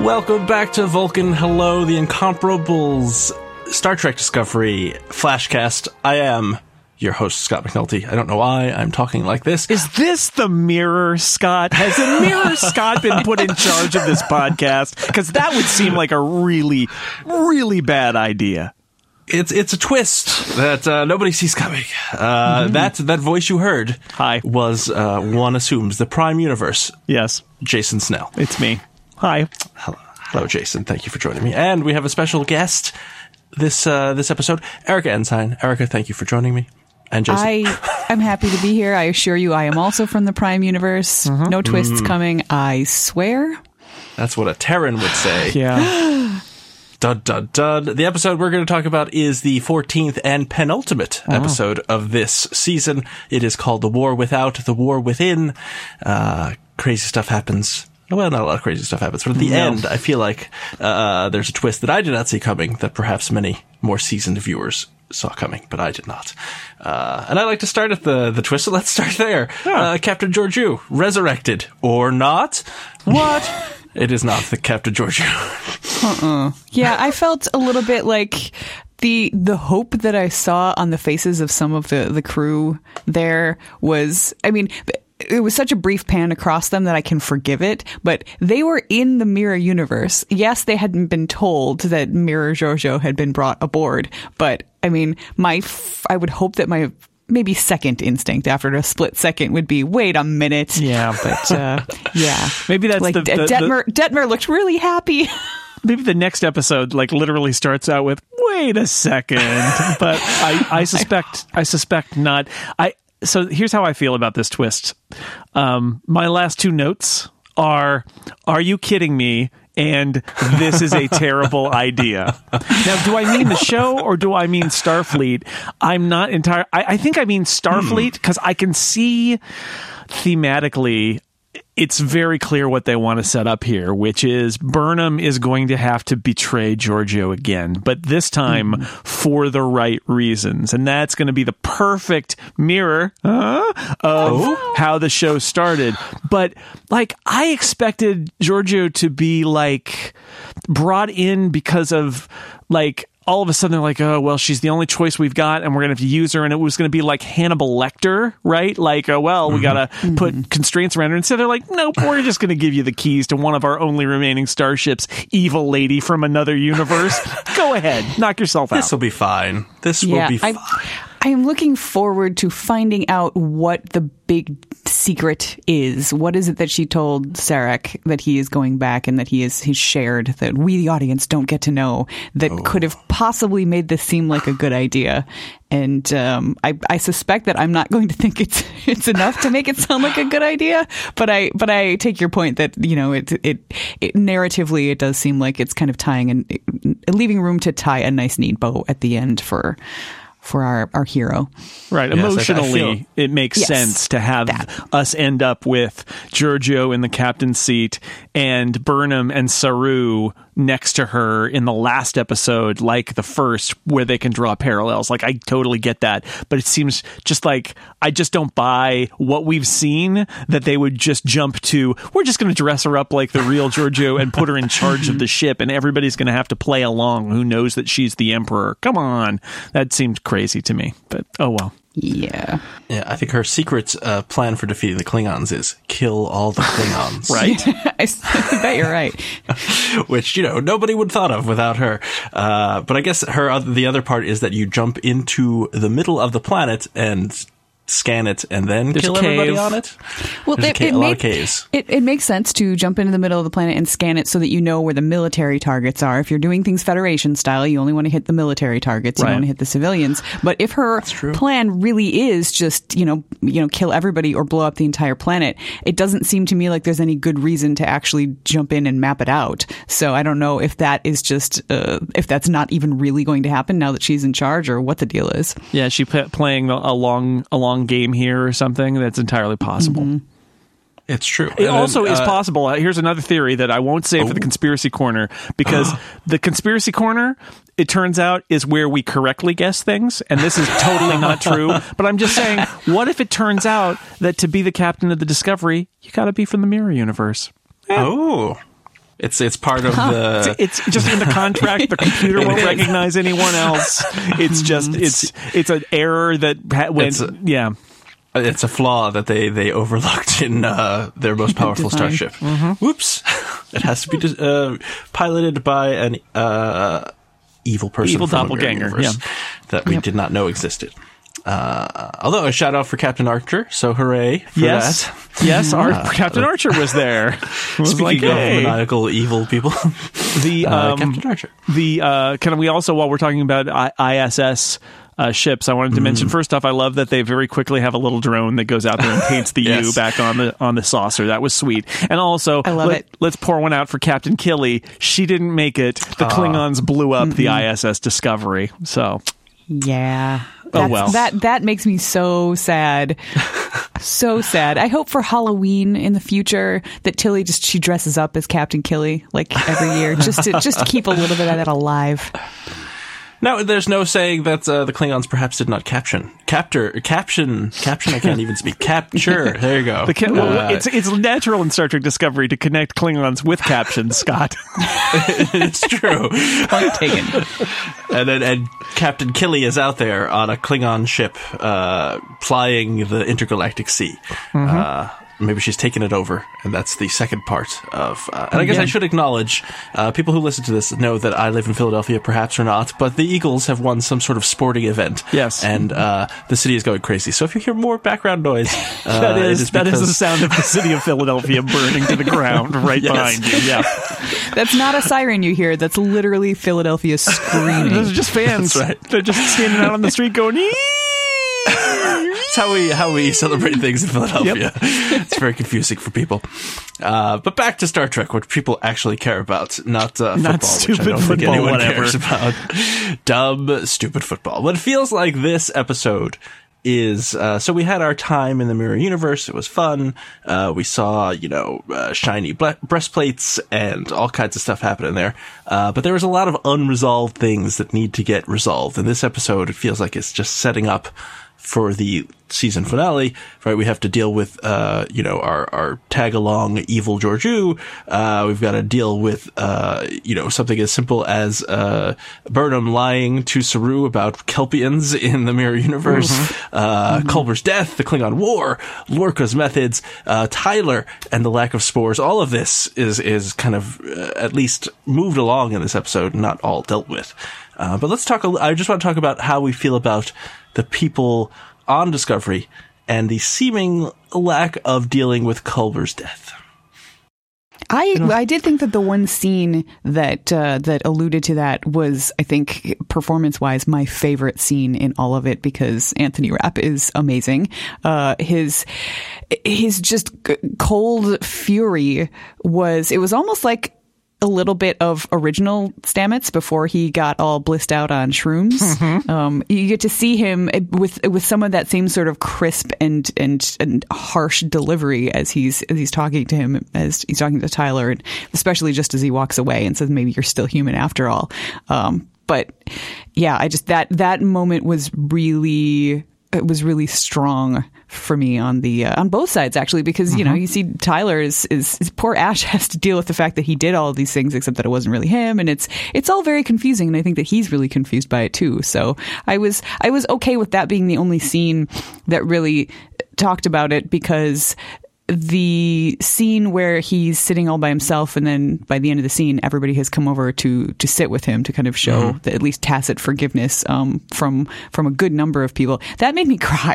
Welcome back to Vulcan Hello, the Incomparables, Star Trek Discovery, Flashcast. I am your host, Scott McNulty. I don't know why I'm talking like this. Is this the Mirror, Scott? Has the Mirror, Scott, been put in charge of this podcast? Because that would seem like a really, really bad idea. It's a twist that nobody sees coming. That voice you heard was, one assumes, the Prime Universe. Yes. Jason Snell. It's me. Hi. Hello, Jason. Thank you for joining me. And we have a special guest this episode, Erica Ensign. Erica, thank you for joining me. And Jason. I'm happy to be here. I assure you I am also from the Prime Universe. Mm-hmm. No twists coming, I swear. That's what a Terran would say. Yeah. Dun, dun, dun. The episode we're going to talk about is the 14th and penultimate episode of this season. It is called The War Without, The War Within. Crazy stuff happens. Well, not a lot of crazy stuff happens, but at the end, I feel like there's a twist that I did not see coming that perhaps many more seasoned viewers saw coming, but I did not. And I like to start at the twist, so let's start there. Yeah. Captain Georgiou, resurrected or not? What? It is not the Captain Georgiou. Yeah, I felt a little bit like the hope that I saw on the faces of some of the crew there was, I mean, it was such a brief pan across them that I can forgive it, but they were in the Mirror Universe. Yes, they hadn't been told that Mirror Georgiou had been brought aboard, but I mean, I would hope that my maybe second instinct after a split second would be, wait a minute. Yeah, but yeah, maybe that's like Detmer looked really happy. Maybe the next episode, like, literally starts out with, wait a second. But I suspect not. So here's how I feel about this twist. My last two notes are you kidding me? And this is a terrible idea. Now, do I mean the show or do I mean Starfleet? I'm not entirely. I think I mean Starfleet because I can see thematically it's very clear what they want to set up here, which is Burnham is going to have to betray Georgiou again, but this time for the right reasons. And that's going to be the perfect mirror of how the show started. But, like, I expected Georgiou to be, like, brought in because of, like, all of a sudden they're like, oh, well, she's the only choice we've got and we're going to have to use her. And it was going to be like Hannibal Lecter, right? Like, oh, well, we got to put constraints around her. Instead, they're like, nope, we're just going to give you the keys to one of our only remaining starships, evil lady from another universe. Go ahead. Knock yourself out. This will be fine. This will be fine. I am looking forward to finding out what the big secret is. What is it that she told Sarek that he is going back and that he's shared that we, the audience, don't get to know that could have possibly made this seem like a good idea? And I suspect that I'm not going to think it's enough to make it sound like a good idea. But I take your point that, you know, it narratively it does seem like it's kind of tying and leaving room to tie a nice neat bow at the end for our hero. Right. Yes, emotionally, I feel, it makes sense to have us end up with Georgiou in the captain's seat and Burnham and Saru next to her in the last episode, like the first, where they can draw parallels. Like, I totally get that. But it seems just like, I just don't buy what we've seen, that they would just jump to, we're just going to dress her up like the real Georgiou and put her in charge of the ship, and everybody's going to have to play along who knows that she's the Emperor. Come on. That seemed crazy to me. But, oh well. Yeah. Yeah, I think her secret plan for defeating the Klingons is kill all the Klingons. Right? Yeah, I bet you're right. Which, you know, nobody would have thought of without her. But I guess the other part is that you jump into the middle of the planet and scan it and then kill everybody on it. Well, there's a lot of caves. It makes sense to jump into the middle of the planet and scan it so that you know where the military targets are. If you're doing things Federation style, you only want to hit the military targets. Right. You don't want to hit the civilians. But if her plan really is just, you know, kill everybody or blow up the entire planet, it doesn't seem to me like there's any good reason to actually jump in and map it out. So I don't know if that is just if that's not even really going to happen now that she's in charge or what the deal is. Yeah, she's playing a long game here or something. That's entirely possible. It's true. It also is possible. Here's another theory that I won't say for the conspiracy corner, because the conspiracy corner, it turns out, is where we correctly guess things, and this is totally not true. But I'm just saying, what if it turns out that to be the captain of the Discovery, you got to be from the Mirror Universe? It's part of the... It's just in the contract. The computer won't recognize anyone else. It's just... It's an error that... It's a flaw that they overlooked in their most powerful starship. Mm-hmm. Whoops. It has to be piloted by an evil person. Evil doppelganger. Yeah. That we did not know existed. Although a shout out for Captain Archer, so hooray for that. Yes, Captain Archer was there. Was speaking like, of maniacal evil people, the Captain Archer. The can we also, while we're talking about ISS ships, I wanted to mention first off, I love that they very quickly have a little drone that goes out there and paints the U back on the saucer. That was sweet. And also, I love let's pour one out for Captain Killy. She didn't make it. The Klingons blew up the ISS Discovery. So yeah. That's, that makes me so sad. So sad. I hope for Halloween in the future that Tilly she dresses up as Captain Killy like every year just to keep a little bit of that alive. No, there's no saying that the Klingons perhaps did not caption. I can't even speak. Capture. There you go. It's natural in Star Trek Discovery to connect Klingons with captions, Scott. It's true. Point taken. And Captain Killy is out there on a Klingon ship, flying the intergalactic sea. Mm-hmm. Maybe she's taken it over, and that's the second part of... and I guess I should acknowledge, people who listen to this know that I live in Philadelphia, perhaps or not, but the Eagles have won some sort of sporting event. Yes. And the city is going crazy. So if you hear more background noise... that is the sound of the city of Philadelphia burning to the ground right behind you. Yeah. That's not a siren you hear. That's literally Philadelphia screaming. Those are just fans. That's right. They're just standing out on the street going... Ee! That's how we celebrate things in Philadelphia. Yep. It's very confusing for people. But back to Star Trek, what people actually care about, not football, which I don't think anyone cares about. Dumb, stupid football. But it feels like this episode is... so we had our time in the Mirror Universe. It was fun. We saw, shiny breastplates and all kinds of stuff happening there. But there was a lot of unresolved things that need to get resolved. And this episode, it feels like it's just setting up for the season finale, right? We have to deal with, our tag along evil Georgiou. We've got to deal with, something as simple as, Burnham lying to Saru about Kelpians in the Mirror Universe, Culber's death, the Klingon War, Lorca's methods, Tyler, and the lack of spores. All of this is kind of, at least moved along in this episode, not all dealt with. But let's talk, I just want to talk about how we feel about the people on Discovery and the seeming lack of dealing with Culber's death. I did think that the one scene that alluded to that was, I think, performance-wise, my favorite scene in all of it, because Anthony Rapp is amazing. His just cold fury was almost like a little bit of original Stamets before he got all blissed out on shrooms. Mm-hmm. You get to see him with some of that same sort of crisp and harsh delivery as he's talking to him, as he's talking to Tyler, and especially just as he walks away and says, "Maybe you're still human after all." But yeah, I just that moment was really strong for me on the on both sides, actually, because you see Tyler is poor Ash has to deal with the fact that he did all of these things except that it wasn't really him, and it's all very confusing, and I think that he's really confused by it too. So I was okay with that being the only scene that really talked about it, because the scene where he's sitting all by himself, and then by the end of the scene, everybody has come over to sit with him to kind of show the, at least tacit forgiveness from a good number of people. That made me cry.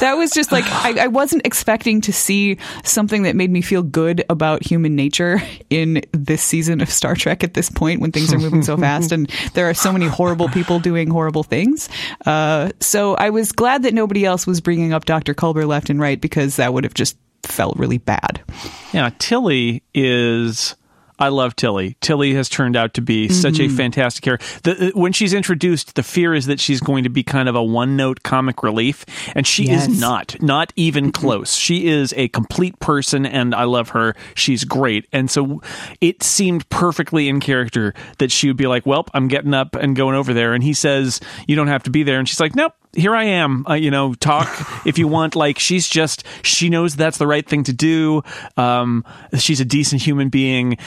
That was just like, I wasn't expecting to see something that made me feel good about human nature in this season of Star Trek at this point, when things are moving so fast and there are so many horrible people doing horrible things. So I was glad that nobody else was bringing up Dr. Culber left and right, because that would have just felt really bad. Yeah, I love Tilly. Tilly has turned out to be such a fantastic character. When she's introduced, the fear is that she's going to be kind of a one-note comic relief, and she is not even close. She is a complete person, and I love her. She's great. And so it seemed perfectly in character that she would be like, "Well, I'm getting up and going over there." And he says, "You don't have to be there." And she's like, "Nope, here I am, talk if you want. Like, she knows that's the right thing to do. She's a decent human being.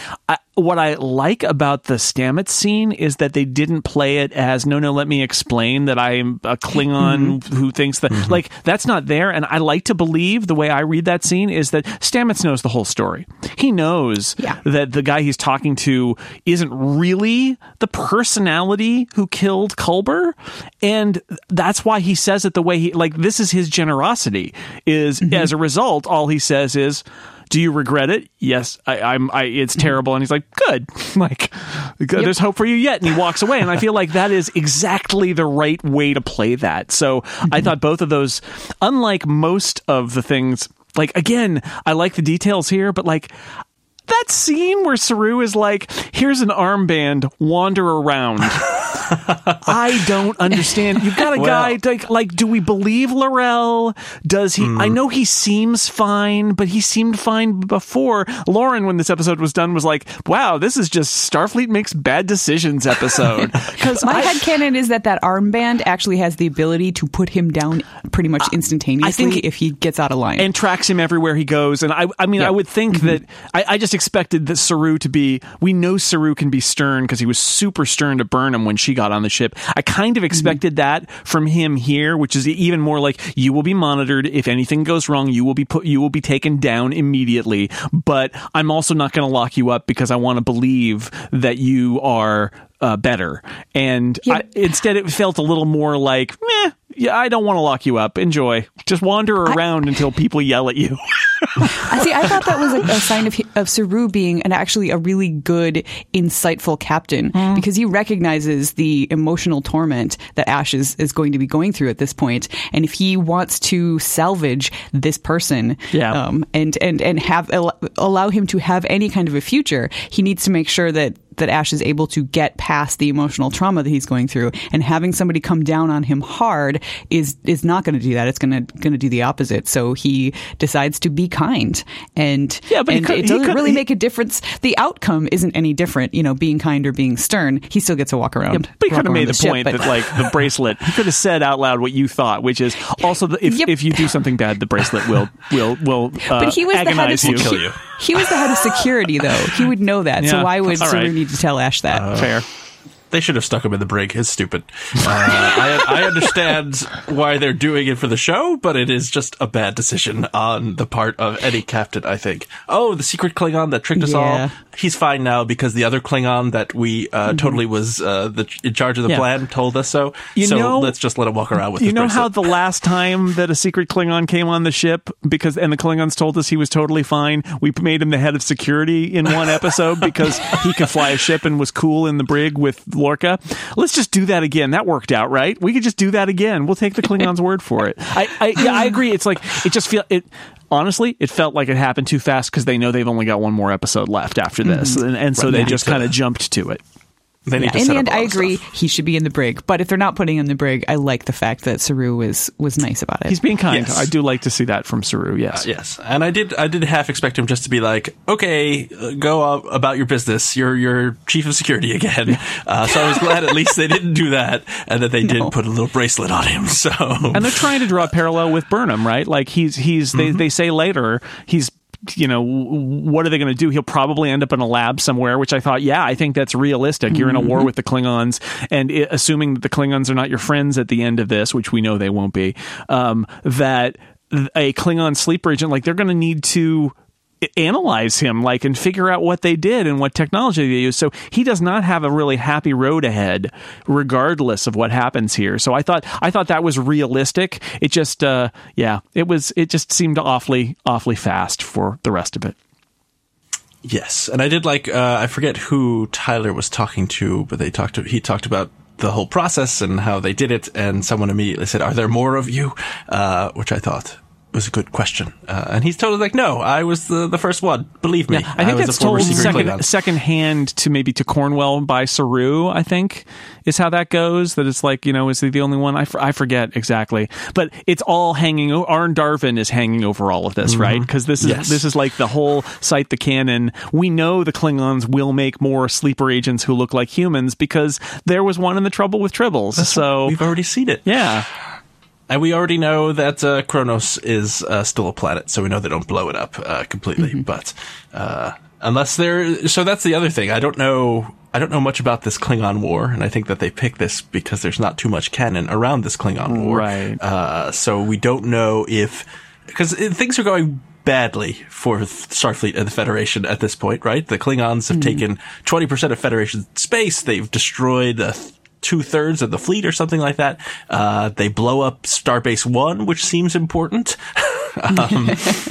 What I like about the Stamets scene is that they didn't play it as, no, let me explain that I'm a Klingon who thinks that, like, that's not there. And I like to believe, the way I read that scene, is that Stamets knows the whole story. He knows that the guy he's talking to isn't really the personality who killed Culber. And that's why he says it the way he, like, this is his generosity, is as a result, all he says is, do you regret it? Yes, I'm it's terrible. And he's like, good. Like, there's hope for you yet. And he walks away. And I feel like that is exactly the right way to play that. So I thought both of those, unlike most of the things, like, again, I like the details here, but like, that scene where Saru is like, here's an armband, wander around. I don't understand. You've got a guy, like, do we believe L'Rell? Does he? I know he seems fine, but he seemed fine before. Lauren, when this episode was done, was like, wow, this is just Starfleet makes bad decisions episode. My headcanon is that armband actually has the ability to put him down pretty much instantaneously, I think, if he gets out of line. And tracks him everywhere he goes. And I mean, I would think that, I just expected that Saru to be, we know Saru can be stern because he was super stern to Burnham when she got on the ship. I kind of expected that from him here, which is even more like, you will be monitored. If anything goes wrong, you will be taken down immediately. But I'm also not going to lock you up because I want to believe that you are better. And instead, it felt a little more like, meh. Yeah, I don't want to lock you up. Enjoy. Just wander around until people yell at you. See, I thought that was a sign of Saru being actually a really good, insightful captain, because he recognizes the emotional torment that Ash is going to be going through at this point. And if he wants to salvage this person and have allow him to have any kind of a future, he needs to make sure that Ash is able to get past the emotional trauma that he's going through, and having somebody come down on him hard is not going to do that. It's going to do the opposite. So he decides to be kind, but it doesn't really make a difference. The outcome isn't any different, being kind or being stern. He still gets to walk around. Yeah, but he could have made the point that, like, the bracelet, he could have said out loud what you thought, which is also if you do something bad, the bracelet will but he was agonize the head of you. Kill you. He was the head of security, though. He would know that. Yeah. So why would Saru need to tell Ash that? Fair. They should have stuck him in the brig. It's stupid. I understand why they're doing it for the show, but it is just a bad decision on the part of any captain, I think. Oh, the secret Klingon that tricked us all. He's fine now because the other Klingon that we totally was in charge of the plan told us so. So let's just let him walk around with his bracelet. How the last time that a secret Klingon came on the ship and the Klingons told us he was totally fine, we made him the head of security in one episode because he could fly a ship and was cool in the brig with Lorca. Let's just do that again. That worked out, right? We could just do that again. We'll take the Klingons' word for it. I agree. It's like, it just feels it. Honestly, it felt like it happened too fast because they know they've only got one more episode left after this, and so they just kind of jumped to it. They need to in the end, I agree. Stuff. He should be in the brig, but if they're not putting him in the brig, I like the fact that Saru was nice about it. He's being kind. Yes. I do like to see that from Saru. Yes, and I did half expect him just to be like, "Okay, go about your business. You're chief of security again." So I was glad at least they didn't do that, and that they did put a little bracelet on him. So, and they're trying to draw a parallel with Burnham, right? Like he's they say later he's. What are they going to do? He'll probably end up in a lab somewhere, which I thought, I think that's realistic. You're in a war with the Klingons, and assuming that the Klingons are not your friends at the end of this, which we know they won't be, that a Klingon sleeper agent, like, they're going to need to analyze him, like, and figure out what they did and what technology they used. So he does not have a really happy road ahead, regardless of what happens here. So I thought that was realistic. It just, it just seemed awfully fast for the rest of it. Yes, and I did like. I forget who Tyler was talking to, but he talked about the whole process and how they did it, and someone immediately said, "Are there more of you?" Which I thought was a good question, and he's totally like, no, I was the first one, believe me. I think that's told second hand to maybe to Cornwell by Saru, I think is how that goes, that it's like, is he the only one? I forget exactly, but it's all hanging Arn Darvin is hanging over all of this, right? Because this is this is like the whole cite the canon. We know the Klingons will make more sleeper agents who look like humans because there was one in The Trouble with Tribbles, so we've already seen it. And we already know that Qo'noS is still a planet, so we know they don't blow it up completely. Mm-hmm. But unless they're... So that's the other thing. I don't know much about this Klingon War, and I think that they picked this because there's not too much canon around this Klingon War. Right. So we don't know if... Because things are going badly for Starfleet and the Federation at this point, right? The Klingons have taken 20% of Federation space. They've destroyed... 2/3 of the fleet or something like that. They blow up Starbase One, which seems important.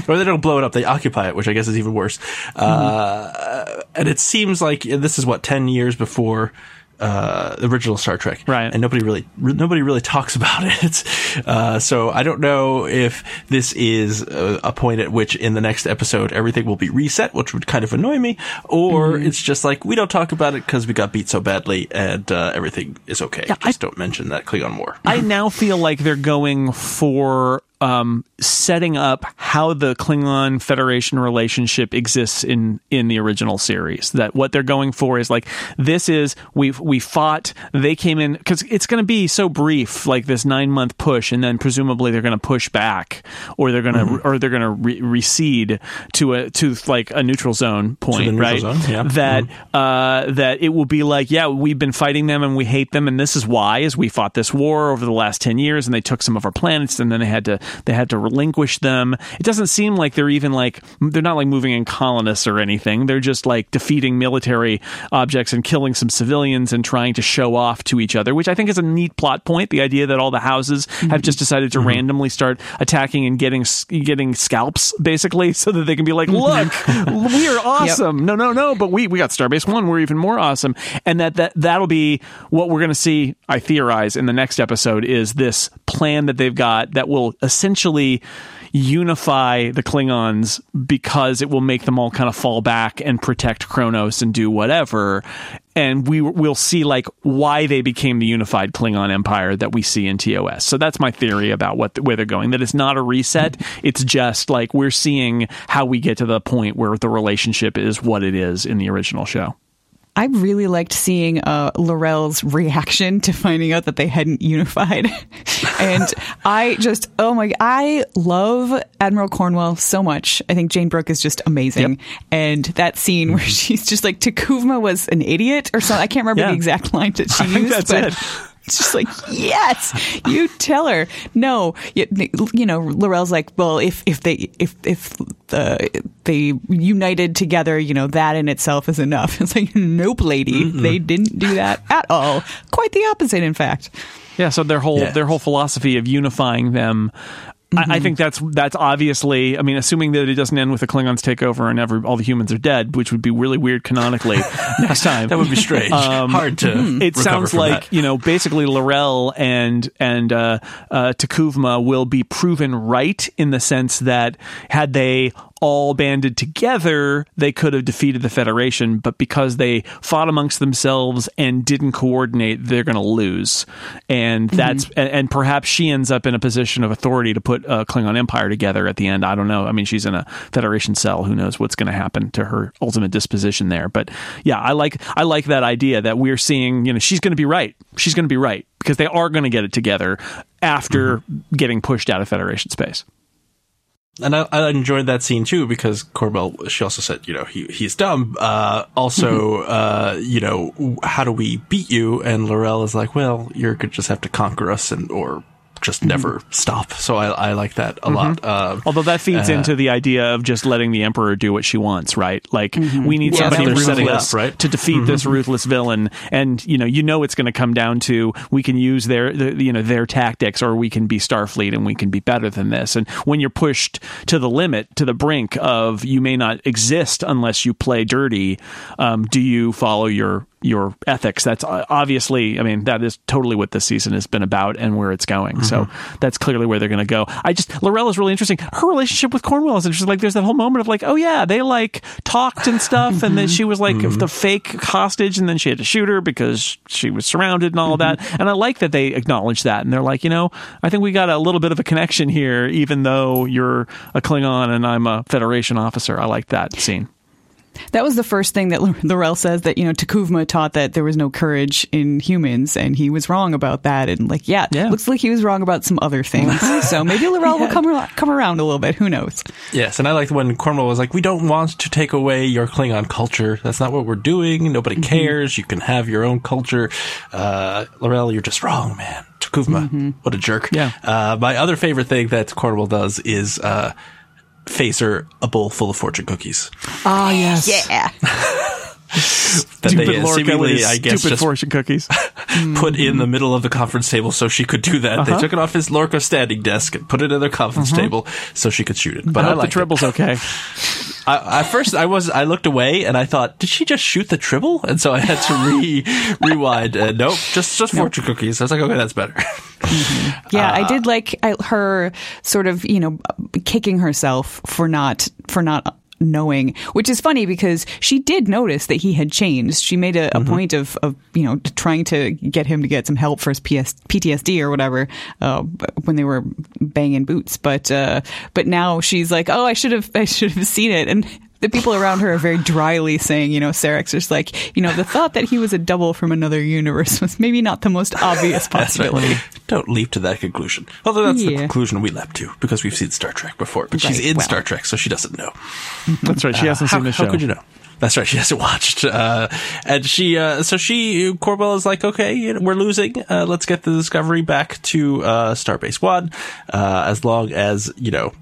Or they don't blow it up, they occupy it, which I guess is even worse. And it seems like this is what, 10 years before the original Star Trek. Right. And nobody really talks about it. So I don't know if this is a point at which in the next episode everything will be reset, which would kind of annoy me, or it's just like, we don't talk about it because we got beat so badly and everything is okay. Yeah, just don't mention that Klingon War. I now feel like they're going for setting up how the Klingon Federation relationship exists in the original series. That what they're going for is like, this is, we fought, they came in, because it's going to be so brief, like this 9-month push, and then presumably they're going to push back, or they're going to recede to like a neutral zone point, right? Zone, yeah. That that it will be like, yeah, we've been fighting them and we hate them, and this is why, is we fought this war over the last 10 years, and they took some of our planets, and then they had to relinquish them. It doesn't seem like they're even like, they're not like moving in colonists or anything. They're just like defeating military objects and killing some civilians and trying to show off to each other, which I think is a neat plot point. The idea that all the houses have just decided to randomly start attacking and getting scalps, basically, so that they can be like, look, we are awesome. Yep. No, but we got Starbase One. We're even more awesome. And that'll be what we're going to see, I theorize, in the next episode, is this plan that they've got that will essentially unify the Klingons, because it will make them all kind of fall back and protect Qo'noS and do whatever. And we'll see like why they became the unified Klingon Empire that we see in TOS. So that's my theory about where they're going, that it's not a reset. It's just like, we're seeing how we get to the point where the relationship is what it is in the original show. I really liked seeing L'Rell's reaction to finding out that they hadn't unified. And I love Admiral Cornwell so much. I think Jane Brooke is just amazing. Yep. And that scene where she's just like, T'Kuvma was an idiot or something. I can't remember the exact line that she used. I think that's it. It's just like, yes, you tell her. No, L'Rell's like, well, if they united together, that in itself is enough. It's like, nope, lady, they didn't do that at all. Quite the opposite, in fact. Yeah. So their whole philosophy of unifying them. I think that's obviously, I mean, assuming that it doesn't end with the Klingons take over and all the humans are dead, which would be really weird canonically next time. That would be strange. Hard to It sounds like, that. Basically L'Rell and T'Kuvma will be proven right, in the sense that had they all banded together, they could have defeated the Federation, but because they fought amongst themselves and didn't coordinate, they're going to lose. And that's and perhaps she ends up in a position of authority to put a Klingon Empire together at the end. I don't know. I mean, she's in a Federation cell. Who knows what's going to happen to her ultimate disposition there? But yeah, I like that idea that we're seeing. She's going to be right. She's going to be right, because they are going to get it together after getting pushed out of Federation space. And I enjoyed that scene too, because Cornwell, she also said, he's dumb. Also, how do we beat you? And L'Rell is like, well, you're going to just have to conquer us or just never stop. So I like that a lot. Although that feeds into the idea of just letting the Emperor do what she wants, right? Like, we need somebody ruthless to defeat this ruthless villain. And, it's going to come down to, we can use their tactics, or we can be Starfleet and we can be better than this. And when you're pushed to the limit, to the brink of, you may not exist unless you play dirty, do you follow your ethics? That's obviously, I mean, that is totally what this season has been about and where it's going. So that's clearly where they're going to go. L'Rell is really interesting. Her relationship with Cornwell is interesting. Like, there's that whole moment of like, oh yeah, they like talked and stuff. And then she was like the fake hostage, and then she had to shoot her because she was surrounded and all of that. And I like that they acknowledge that. And they're like, I think we got a little bit of a connection here, even though you're a Klingon and I'm a Federation officer. I like that scene. That was the first thing that L'Rell says, that, you know, T'Kuvma taught that there was no courage in humans, and he was wrong about that. And like, yeah. Looks like he was wrong about some other things. So maybe L'Rell will come around a little bit. Who knows? Yes, and I liked when Cornwell was like, we don't want to take away your Klingon culture. That's not what we're doing. Nobody cares. Mm-hmm. You can have your own culture. L'Rell, you're just wrong, man. T'Kuvma, what a jerk. Yeah. My other favorite thing that Cornwell does is Facer a bowl full of fortune cookies. Ah, yes. Yeah. That they seemingly, I guess, just fortune cookies put in the middle of the conference table so she could do that. They took it off his Lorca standing desk and put it in their conference table so she could shoot it. But I hope the tribble's okay. I looked away and I thought, did she just shoot the tribble? And so I had to rewind. Nope, just fortune cookies. I was like, okay, that's better. Yeah, I did like her sort of, you know, kicking herself for not knowing, which is funny because she did notice that he had changed. She made a point of you know, trying to get him to get some help for his PTSD or whatever when they were banging boots. But now she's like, oh, I should have seen it. And the people around her are very dryly saying, you know, Sarek's just like, you know, the thought that he was a double from another universe was maybe not the most obvious possibility. Right. Don't leap to that conclusion. Although that's the conclusion we leapt to because we've seen Star Trek before. But she's in Star Trek, so she doesn't know. That's right. She hasn't seen the show. How could you know? That's right. She hasn't watched. And Cornwell is like, okay, we're losing. Let's get the Discovery back to Starbase One. As long as, you know,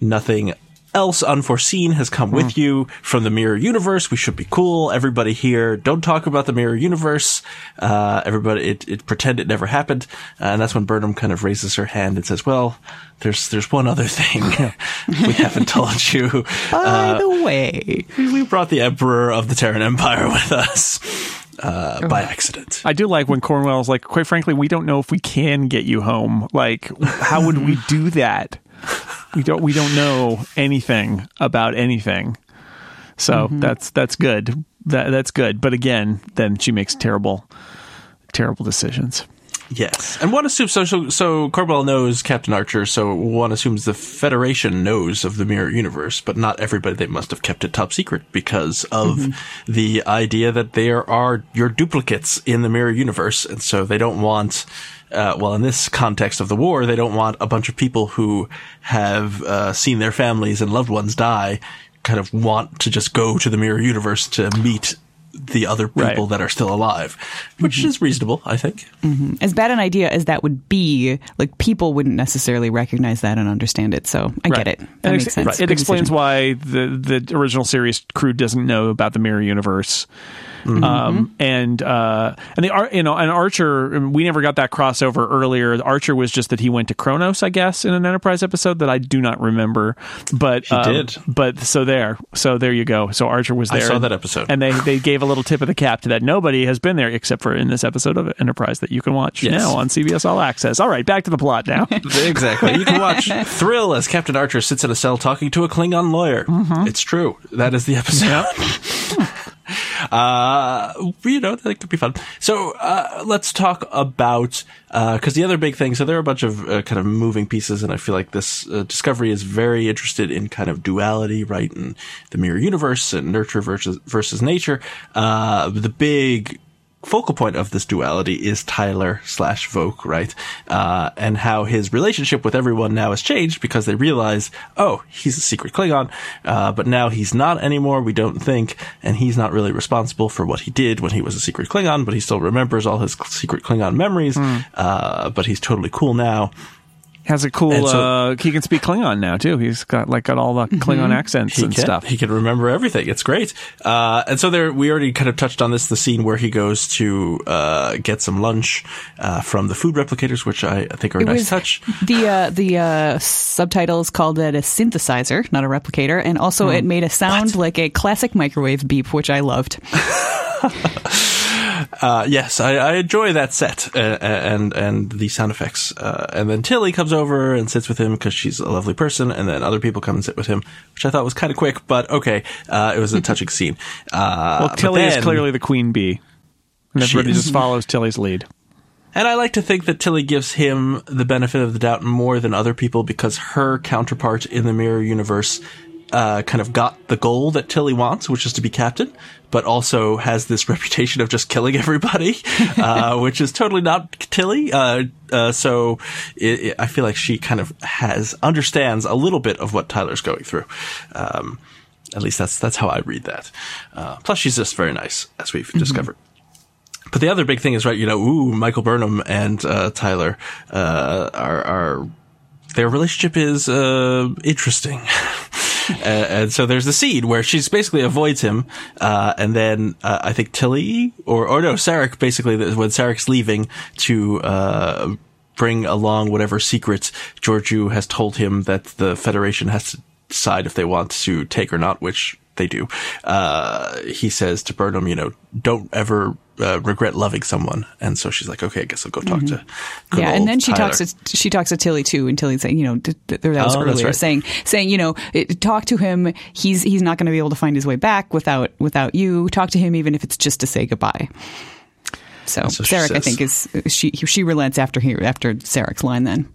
nothing else unforeseen has come with you from the Mirror Universe. We should be cool. Everybody here, don't talk about the Mirror Universe. Everybody, it pretend it never happened. And that's when Burnham kind of raises her hand and says, well, there's one other thing we haven't told you. By the way, we brought the Emperor of the Terran Empire with us. By accident. I do like when Cornwell's like, quite frankly, we don't know if we can get you home. Like, how would we do that? We don't know anything about anything. So that's good. That's good. But again, then she makes terrible decisions. Yes. And one assumes, so Cornwell knows Captain Archer, so one assumes the Federation knows of the Mirror Universe, but not everybody. They must have kept it top secret because of the idea that there are your duplicates in the Mirror Universe, and so they don't want... well, in this context of the war, they don't want a bunch of people who have seen their families and loved ones die kind of want to just go to the Mirror Universe to meet the other people that are still alive, which is reasonable, I think. As bad an idea as that would be, like, people wouldn't necessarily recognize that and understand it, so I get it. That makes sense. It explains why the original series crew doesn't know about the Mirror Universe. And they are, you know, and Archer, we never got that crossover earlier. Archer was just that he went to Qo'noS, I guess, in an Enterprise episode that I do not remember, but he did. But so there you go. So Archer was there. I saw that episode, and they gave a little tip of the cap to that. Nobody has been there except for in this episode of Enterprise that you can watch now on CBS All Access. All right, back to the plot now. Exactly. You can watch Thrill as Captain Archer sits in a cell talking to a Klingon lawyer. It's true. That is the episode. Yep. You know, that could be fun. So let's talk about because the other big thing, so there are a bunch of kind of moving pieces, and I feel like this Discovery is very interested in kind of duality, right, and the Mirror Universe and nurture versus nature. The big focal point of this duality is Tyler/Voke, right, and how his relationship with everyone now has changed because they realize, oh, he's a secret Klingon, but now he's not anymore, we don't think, and he's not really responsible for what he did when he was a secret Klingon, but he still remembers all his secret Klingon memories, but he's totally cool now. Has a cool, so, he can speak Klingon now too. He's got all the Klingon accents stuff. He can remember everything. It's great. And so there, we already kind of touched on this, the scene where he goes to, get some lunch, from the food replicators, which I think are a nice touch. The subtitles called it a synthesizer, not a replicator. And also it made a sound like a classic microwave beep, which I loved. Yes, I enjoy that set and the sound effects. And then Tilly comes over and sits with him because she's a lovely person. And then other people come and sit with him, which I thought was kind of quick, but okay. It was a touching scene. Well, Tilly is clearly the queen bee. And everybody just follows Tilly's lead. And I like to think that Tilly gives him the benefit of the doubt more than other people because her counterpart in the Mirror Universe kind of got the goal that Tilly wants, which is to be captain, but also has this reputation of just killing everybody, which is totally not Tilly. So I feel like she kind of understands a little bit of what Tyler's going through. At least that's how I read that. Plus she's just very nice, as we've discovered. But the other big thing is, right, Michael Burnham and Tyler their relationship is interesting. And so there's the scene where she basically avoids him, and then I think Tilly or Sarek, basically, when Sarek's leaving to bring along whatever secrets Georgiou has told him that the Federation has to decide if they want to take or not, which they do. He says to Burnham, don't ever regret loving someone. And so she's like, okay, I guess I'll go talk to good old and then she Tyler. She talks to Tilly too, and Tilly's saying, talk to him. He's not going to be able to find his way back without you. Talk to him, even if it's just to say goodbye. So Sarek says, I think she relents after Sarek's line. Then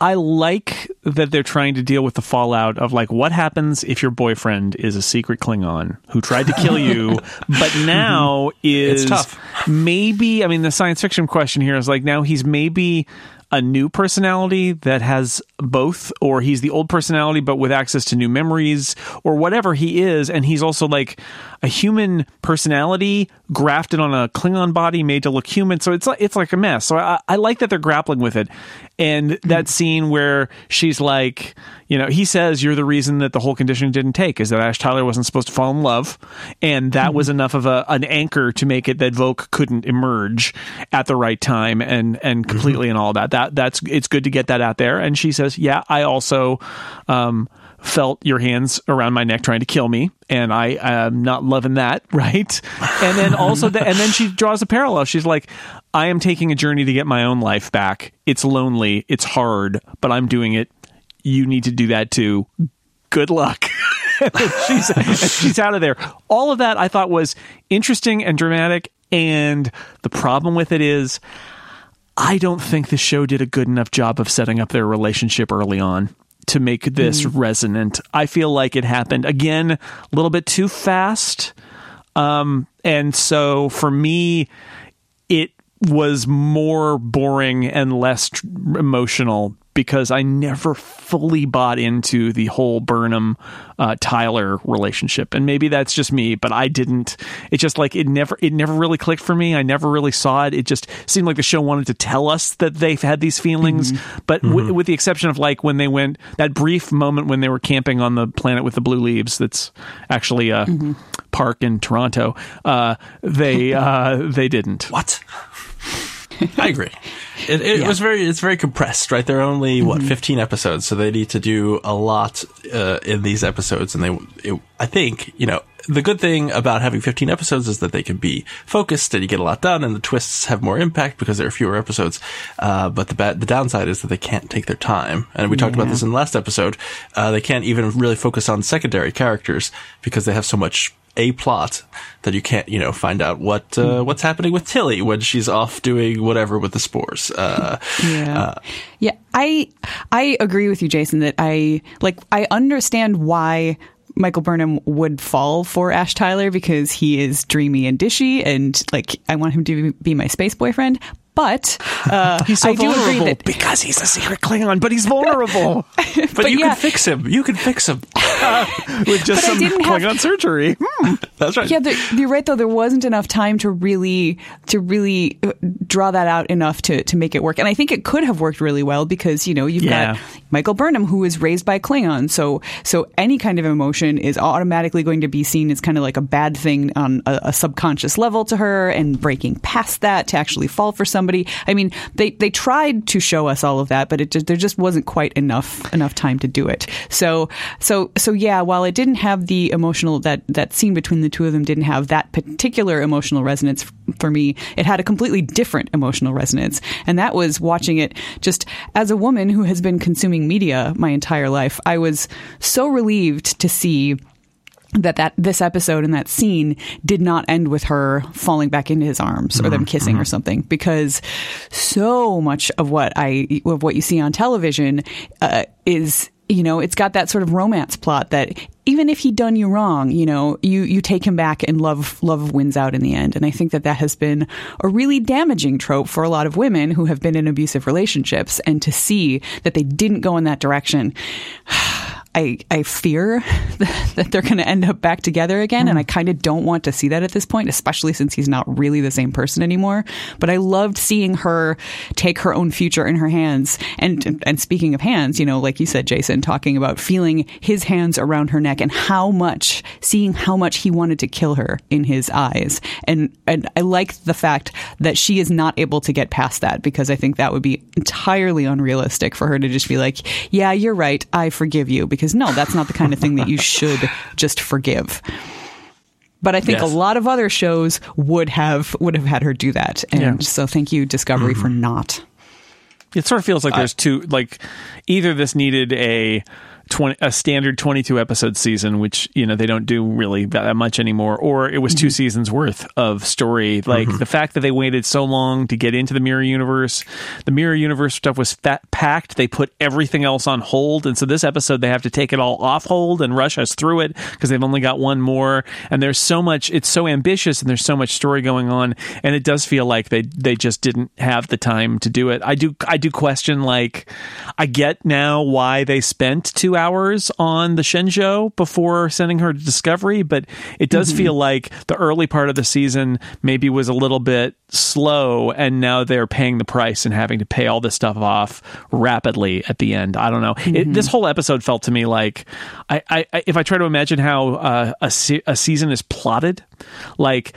I like that they're trying to deal with the fallout of, like, what happens if your boyfriend is a secret Klingon who tried to kill you, but now is tough. Maybe, I mean, the science fiction question here is, like, now he's maybe a new personality that has both, or he's the old personality but with access to new memories, or whatever he is, and he's also like a human personality grafted on a Klingon body made to look human, so it's like a mess. So I like that they're grappling with it. And that scene where she's like, he says, you're the reason that the whole condition didn't take, is that Ash Tyler wasn't supposed to fall in love, and that was enough of an anchor to make it that Vogue couldn't emerge at the right time and completely and all that. That's it's good to get that out there. And she says, yeah, I also felt your hands around my neck trying to kill me, and I am not loving that, right? And then also and then she draws a parallel. She's like, I am taking a journey to get my own life back. It's lonely, it's hard, but I'm doing it. You need to do that too. Good luck. she's out of there. All of that I thought was interesting and dramatic, and the problem with it is I don't think the show did a good enough job of setting up their relationship early on to make this resonant. I feel like it happened, again, a little bit too fast. And so for me, it was more boring and less emotional, because I never fully bought into the whole Burnham Tyler relationship. And maybe that's just me, but I didn't. It just, like, it never really clicked for me. I never really saw it. It just seemed like the show wanted to tell us that they've had these feelings. But with the exception of, like, when they went, that brief moment when they were camping on the planet with the blue leaves, that's actually a park in Toronto, they didn't. What? I agree. It was it's very compressed, right? There are only 15 episodes, so they need to do a lot in these episodes. And I think, the good thing about having 15 episodes is that they can be focused and you get a lot done, and the twists have more impact because there are fewer episodes. But the downside is that they can't take their time. And we talked about this in the last episode. They can't even really focus on secondary characters because they have so much a plot that you can't, find out what's happening with Tilly when she's off doing whatever with the spores. I agree with you, Jason, that I understand why Michael Burnham would fall for Ash Tyler, because he is dreamy and dishy, and, like, I want him to be my space boyfriend. But he's so vulnerable, do agree that because he's a secret Klingon, but he's vulnerable. But you can fix him. You can fix him with just some Klingon surgery. That's right. Yeah, you're right. Though there wasn't enough time to really draw that out enough to make it work. And I think it could have worked really well, because you've got Michael Burnham, who is raised by Klingon, so any kind of emotion is automatically going to be seen as kind of like a bad thing on a subconscious level to her, and breaking past that to actually fall for something. I mean, they tried to show us all of that, but there just wasn't quite enough time to do it. So yeah, while it didn't have the emotional, that scene between the two of them didn't have that particular emotional resonance for me, it had a completely different emotional resonance. And that was watching it just as a woman who has been consuming media my entire life. I was so relieved to see that this episode and that scene did not end with her falling back into his arms or them kissing or something, because so much of what you see on television is you know, it's got that sort of romance plot that even if he done you wrong, you know, you take him back and love wins out in the end. And I think that has been a really damaging trope for a lot of women who have been in abusive relationships. And to see that they didn't go in that direction, I fear that they're going to end up back together again. Mm. And I kind of don't want to see that at this point, especially since he's not really the same person anymore. But I loved seeing her take her own future in her hands. And speaking of hands, you know, like you said, Jason, talking about feeling his hands around her neck and seeing how much he wanted to kill her in his eyes. And I like the fact that she is not able to get past that, because I think that would be entirely unrealistic for her to just be like, yeah, you're right, I forgive you. Because no, that's not the kind of thing that you should just forgive. But I think a lot of other shows would have had her do that. And so thank you, Discovery, for not. It sort of feels like there's two, like, either this needed a standard 22 episode season, which, you know, they don't do really that much anymore, or it was two seasons worth of story. Like the fact that they waited so long to get into the Mirror Universe stuff was packed. They put everything else on hold, and so this episode they have to take it all off hold and rush us through it because they've only got one more. And there's so much, it's so ambitious, and there's so much story going on, and it does feel like they just didn't have the time to do it. I do question, like, I get now why they spent 2 hours on the Shenzhou before sending her to Discovery, but it does feel like the early part of the season maybe was a little bit slow, and now they're paying the price and having to pay all this stuff off rapidly at the end. I don't know. This whole episode felt to me like, I if I try to imagine how a season is plotted, like,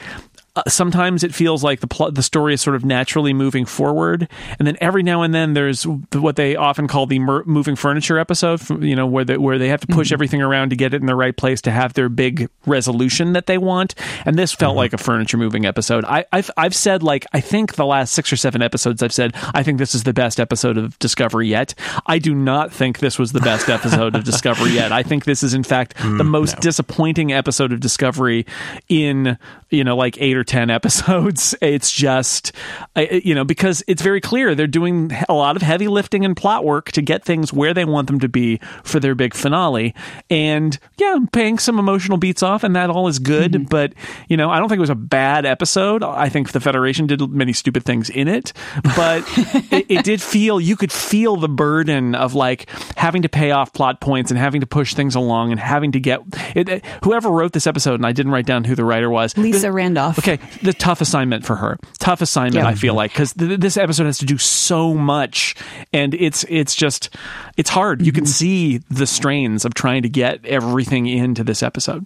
sometimes it feels like the story is sort of naturally moving forward, and then every now and then there's what they often call the moving furniture episode, you know, where they have to push everything around to get it in the right place to have their big resolution that they want. And this felt like a furniture moving episode. I've said, like, I think the last 6 or 7 episodes I've said, I think this is the best episode of Discovery yet. I do not think this was the best episode of Discovery yet. I think this is, in fact, the most disappointing episode of Discovery in, you know, like 8 or 10 episodes. It's just, you know, because it's very clear they're doing a lot of heavy lifting and plot work to get things where they want them to be for their big finale. And I'm paying some emotional beats off, and that all is good. But, you know, I don't think it was a bad episode. I think the Federation did many stupid things in it, but it did feel, you could feel the burden of, like, having to pay off plot points and having to push things along and having to get it, whoever wrote this episode, and I didn't write down who the writer was. Lisa Randolph. Okay. The tough assignment for her. Tough assignment, I feel like, because this episode has to do so much, and it's just, it's hard. You can see the strains of trying to get everything into this episode.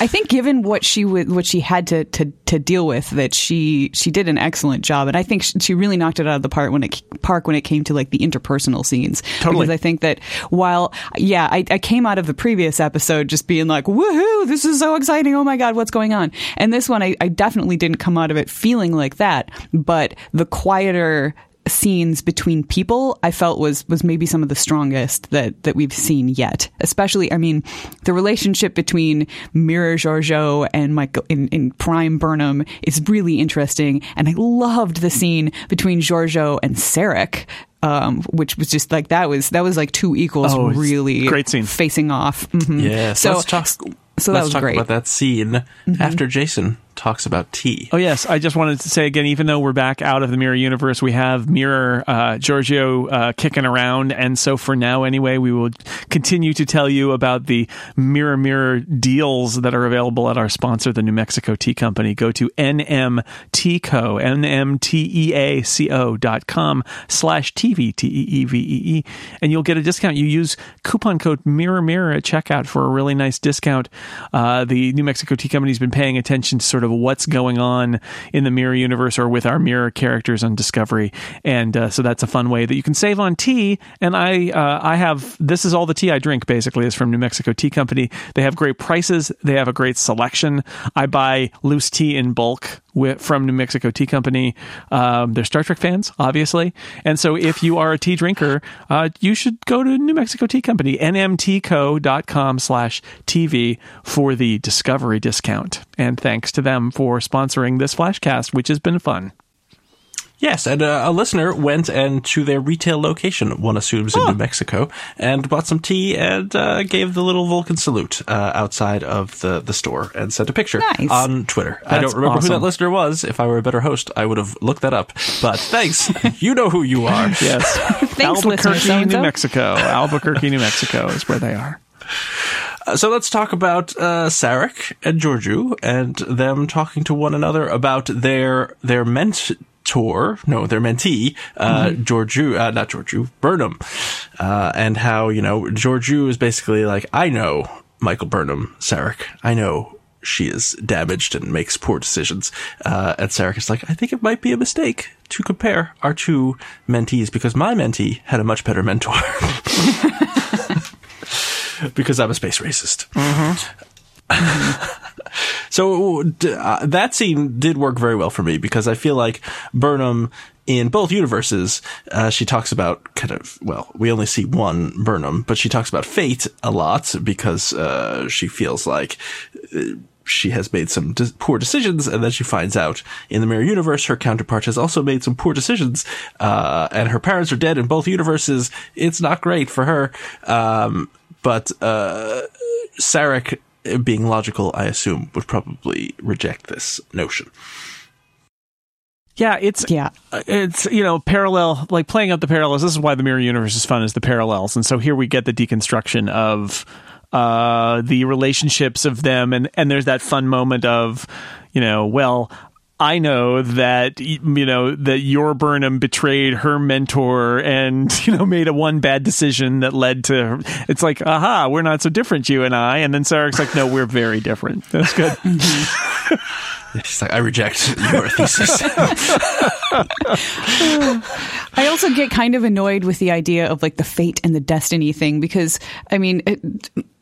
I think, given what she had to deal with, that she did an excellent job, and I think she really knocked it out of the park when it came to, like, the interpersonal scenes. Totally, because I think that while I came out of the previous episode just being like, woohoo, this is so exciting, oh my god, what's going on? And this one, I definitely didn't come out of it feeling like that, but the quieter scenes between people, I felt was maybe some of the strongest that we've seen yet. Especially, I mean, the relationship between Mirror Georgiou and Michael in Prime Burnham is really interesting, and I loved the scene between Georgiou and Sarek, which was just like, that was like two equals, really great scene facing off. Yeah, so let's talk great about that scene after Jason talks about tea. Oh, yes. I just wanted to say again, even though we're back out of the Mirror Universe, we have Mirror Georgiou kicking around. And so for now, anyway, we will continue to tell you about the Mirror Mirror deals that are available at our sponsor, the New Mexico Tea Company. Go to NMTeaCo, NMTeaCo.com/TVTEEVEE, and you'll get a discount. You use coupon code Mirror Mirror at checkout for a really nice discount. The New Mexico Tea Company has been paying attention to sort of what's going on in the Mirror Universe, or with our mirror characters on Discovery, and so that's a fun way that you can save on tea. And I have, this is all the tea I drink, basically, is from New Mexico Tea Company. They have great prices, they have a great selection. I buy loose tea in bulk from New Mexico Tea Company. They're Star Trek fans, obviously, and so if you are a tea drinker, you should go to New Mexico Tea Company, nmtco.com/TV, for the Discovery discount. And thanks to them for sponsoring this Flashcast, which has been fun. Yes, and a listener went and to their retail location, one assumes in New Mexico, and bought some tea and gave the little Vulcan salute outside of the store and sent a picture on Twitter. That's I don't remember who that listener was. If I were a better host, I would have looked that up. But thanks. You know who you are. Yes. Thanks, Albuquerque, New Mexico. Albuquerque, New Mexico is where they are. So let's talk about Sarek and Georgiou and them talking to one another about their mentee, Burnham, and how, you know, Georgiou is basically like, I know Michael Burnham, Sarek. I know she is damaged and makes poor decisions. And Sarek is like, I think it might be a mistake to compare our two mentees because my mentee had a much better mentor. Because I'm a space racist. Mm-hmm. So that scene did work very well for me because I feel like Burnham in both universes, she talks about kind of, well, we only see one Burnham, but she talks about fate a lot because she feels like she has made some poor decisions, and then she finds out in the Mirror Universe her counterpart has also made some poor decisions, and her parents are dead in both universes. It's not great for her. But Sarek, being logical, I assume, would probably reject this notion. It's you know, parallel, like playing out the parallels. This is why the Mirror Universe is fun, is the parallels. And so here we get the deconstruction of the relationships of them, and there's that fun moment of, you know, well, I know that, you know, that your Burnham betrayed her mentor and, you know, made one bad decision that led to her. It's like, aha, we're not so different, you and I. And then Sarek's like, no, we're very different. That's good. Mm-hmm. She's like, I reject your thesis. I also get kind of annoyed with the idea of like the fate and the destiny thing, because, I mean,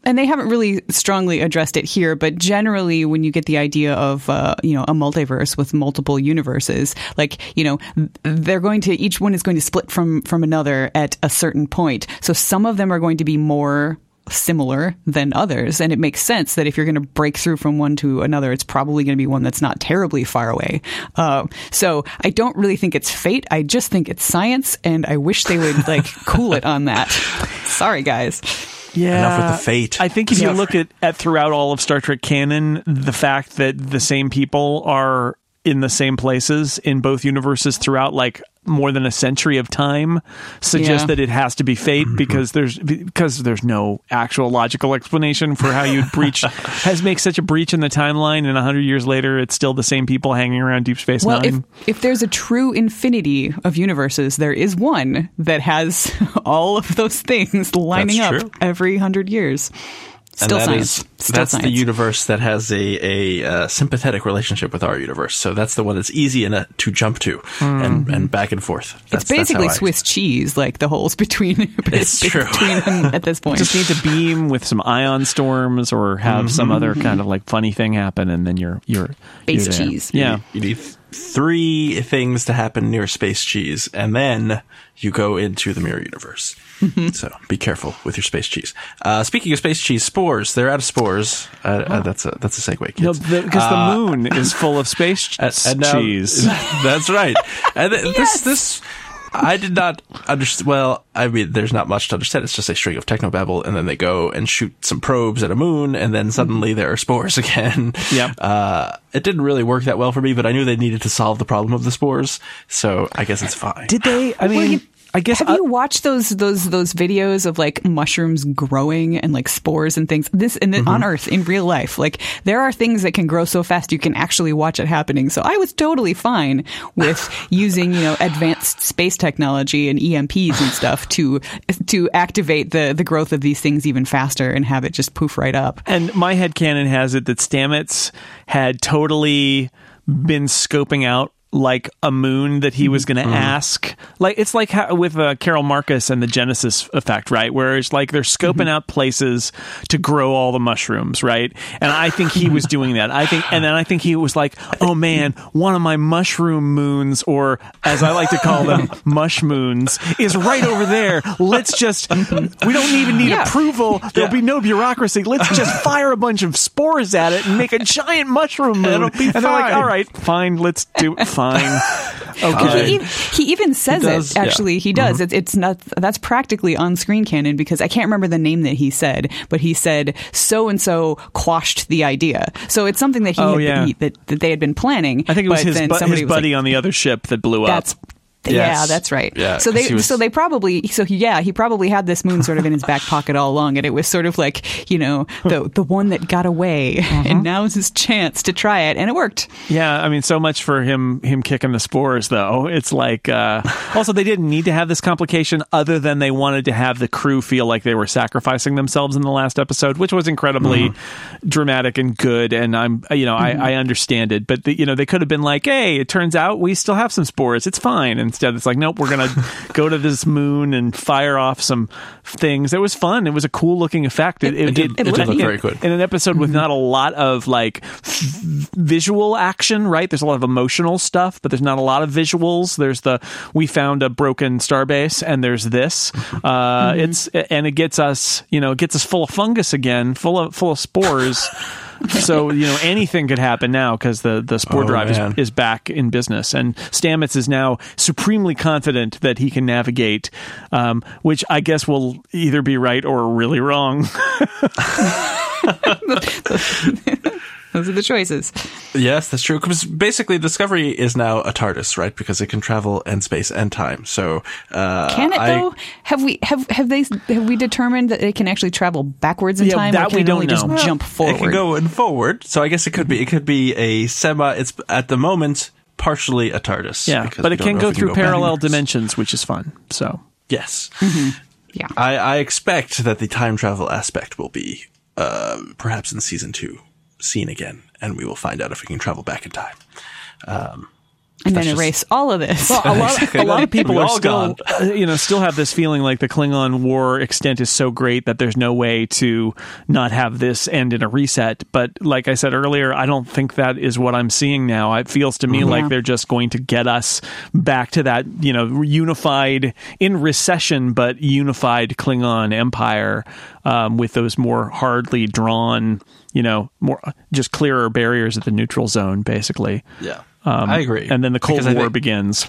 and they haven't really strongly addressed it here, but generally when you get the idea of, you know, a multiverse with multiple universes, like, you know, they're going to, each one is going to split from another at a certain point. So some of them are going to be more similar than others. And it makes sense that if you're going to break through from one to another, it's probably going to be one that's not terribly far away. So I don't really think it's fate. I just think it's science. And I wish they would like cool it on that. Sorry, guys. Yeah. Enough with the fate. I think if you look at throughout all of Star Trek canon, the fact that the same people are in the same places in both universes throughout like more than a century of time suggests that it has to be fate, because there's no actual logical explanation for how you'd make such a breach in the timeline, and 100 years later it's still the same people hanging around Deep Space Nine. If there's a true infinity of universes, there is one that has all of those things lining up every 100 years. Still and that science. That's science. The universe that has a sympathetic relationship with our universe. So that's the one that's easy to jump to and back and forth. It's basically Swiss cheese, like the holes between them at this point. You just need to beam with some ion storms or have some other kind of like funny thing happen, and then you're base you're cheese. Yeah. You need three things to happen near space cheese, and then you go into the Mirror Universe. Mm-hmm. So be careful with your space cheese. Speaking of space cheese, spores—they're out of spores. That's a segue, kids. No, because the moon is full of space cheese. That's right. And this I did not understand. Well, I mean, there's not much to understand. It's just a string of technobabble, and then they go and shoot some probes at a moon, and then suddenly there are spores again. Yep. It didn't really work that well for me, but I knew they needed to solve the problem of the spores, so I guess it's fine. Did they? I mean, have you watched those videos of like mushrooms growing and like spores and things? On Earth in real life, like there are things that can grow so fast you can actually watch it happening. So I was totally fine with using, you know, advanced space technology and EMPs and stuff to activate the growth of these things even faster and have it just poof right up. And my headcanon has it that Stamets had totally been scoping out like a moon that he was going to ask, like it's like how, with Carol Marcus and the Genesis effect, right? Where it's like they're scoping out places to grow all the mushrooms, right? And I think he was doing that. I think he was like, oh man, one of my mushroom moons, or as I like to call them, mush moons, is right over there. Let's just, we don't even need approval. There'll be no bureaucracy. Let's just fire a bunch of spores at it and make a giant mushroom moon. And they're like, all right, fine, let's do it. Fine. Okay. He even says it. Actually, yeah. He does. Mm-hmm. It's not. That's practically on screen canon because I can't remember the name that he said, but he said so and so quashed the idea. So it's something that that they had been planning. I think it was his buddy on the other ship that blew up. Yes. Yeah, that's right. Yeah, so he probably had this moon sort of in his back pocket all along, and it was sort of like, you know, the one that got away, and now's his chance to try it, and it worked. Yeah, I mean, so much for him kicking the spores, though. It's like, also they didn't need to have this complication other than they wanted to have the crew feel like they were sacrificing themselves in the last episode, which was incredibly dramatic and good, and I understand it, but they could have been like, hey, it turns out we still have some spores, it's fine, and instead, it's like, nope, we're going to go to this moon and fire off some things. It was fun. It was a cool-looking effect. It did look very good. In an episode with not a lot of, like, visual action, right? There's a lot of emotional stuff, but there's not a lot of visuals. There's we found a broken starbase, and there's this. And it gets us, full of fungus again, full of spores. So, anything could happen now because the spore drive is back in business. And Stamets is now supremely confident that he can navigate, which I guess will either be right or really wrong. Those are the choices. Yes, that's true. Because basically, Discovery is now a TARDIS, right? Because it can travel in space and time. So can it though? Have we determined that it can actually travel backwards in time? That we don't know. Just jump forward. It can go and forward. So I guess it could be. It could be a semi. It's at the moment partially a TARDIS. Yeah, but it can go through parallel dimensions, which is fun. So yes, yeah. I expect that the time travel aspect will be perhaps in season 2. Seen again, and we will find out if we can travel back in time. And then erase all of this. Well, a lot of people are still, still have this feeling like the Klingon War extent is so great that there's no way to not have this end in a reset. But like I said earlier, I don't think that is what I'm seeing now. It feels to me like they're just going to get us back to that, unified, in recession, but unified Klingon Empire with those more hardly drawn, more just clearer barriers at the neutral zone, basically. Yeah. I agree. And then the Cold War begins.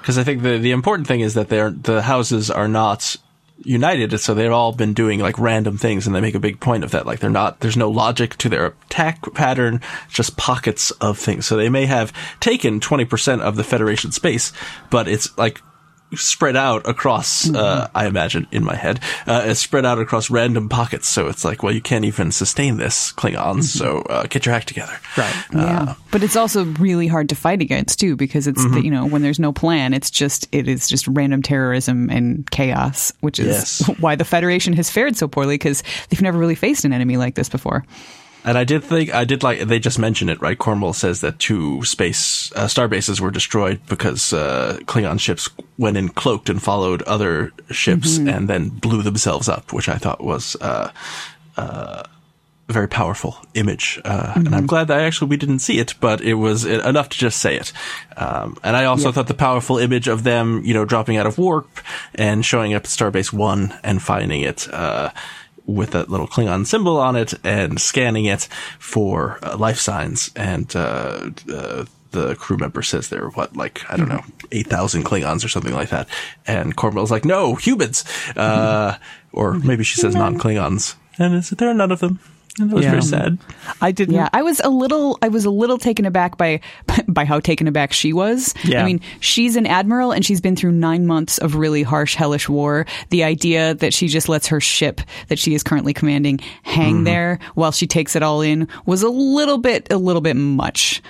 Because I think the important thing is that the houses are not united, so they've all been doing like random things, and they make a big point of that. Like there's no logic to their attack pattern, just pockets of things. So they may have taken 20% of the Federation space, but it's like spread out across, I imagine in my head, it's spread out across random pockets. So it's like, well, you can't even sustain this, Klingons. So get your act together. Right. But it's also really hard to fight against too, because it's, when there's no plan, it is just random terrorism and chaos, which is why the Federation has fared so poorly, because they've never really faced an enemy like this before. And I did think they just mentioned it, right? Cornwell says that 2 space star bases were destroyed because Klingon ships went in cloaked and followed other ships and then blew themselves up, which I thought was a very powerful image. And I'm glad that we didn't see it, but it was enough to just say it. And I also thought the powerful image of them, dropping out of warp and showing up at Starbase One and finding it with that little Klingon symbol on it and scanning it for life signs. And the crew member says there are, 8,000 Klingons or something like that. And Cornwell's like, no, humans! Or maybe she says non-Klingons. And there are none of them. And that was very sad. I didn't. Yeah, I was a little taken aback by how taken aback she was. Yeah. I mean, she's an admiral and she's been through 9 months of really harsh, hellish war. The idea that she just lets her ship that she is currently commanding hang there while she takes it all in was a little bit much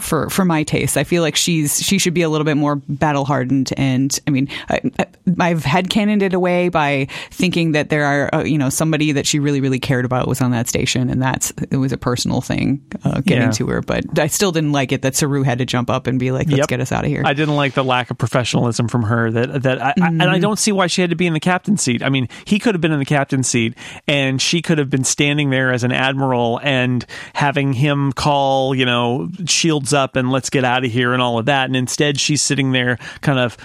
for my taste. I feel like she should be a little bit more battle hardened. And I mean, I've headcanoned it away by thinking that there are somebody that she really really cared about was on that stage. And it was a personal thing getting to her, but I still didn't like it that Saru had to jump up and be like, let's get us out of here. I didn't like the lack of professionalism from her and I don't see why she had to be in the captain's seat. I mean, he could have been in the captain's seat and she could have been standing there as an admiral and having him call, shields up and let's get out of here and all of that. And instead she's sitting there kind of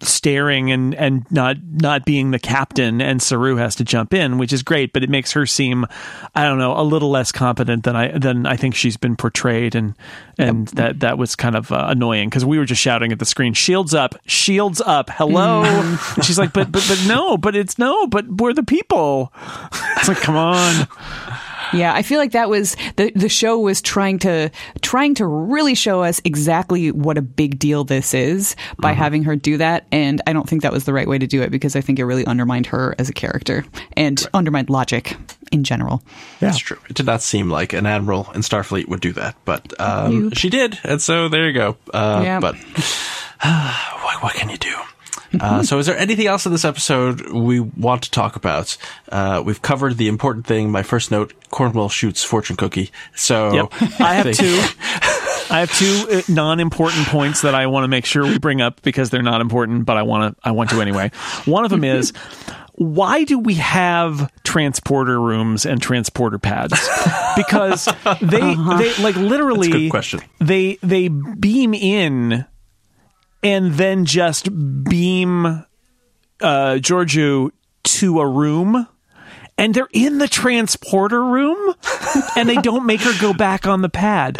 staring and not being the captain, and Saru has to jump in, which is great, but it makes her seem, I don't know, a little less competent than I think she's been portrayed, and yep. that was kind of annoying, because we were just shouting at the screen, shields up, hello. And she's like, but we're the people. It's like, come on. Yeah, I feel like that was the show was trying to really show us exactly what a big deal this is by having her do that, and I don't think that was the right way to do it, because I think it really undermined her as a character and undermined logic in general. Yeah. That's true. It did not seem like an admiral in Starfleet would do that, but she did, and so there you go. But what can you do? So is there anything else in this episode we want to talk about? We've covered the important thing. My first note, Cornwell shoots fortune cookie. So yep. I have two non-important points that I want to make sure we bring up, because they're not important, but I want to anyway. One of them is, why do we have transporter rooms and transporter pads? Because they like literally, that's a good question. They beam in and then just beam Georgiou to a room, and they're in the transporter room, and they don't make her go back on the pad.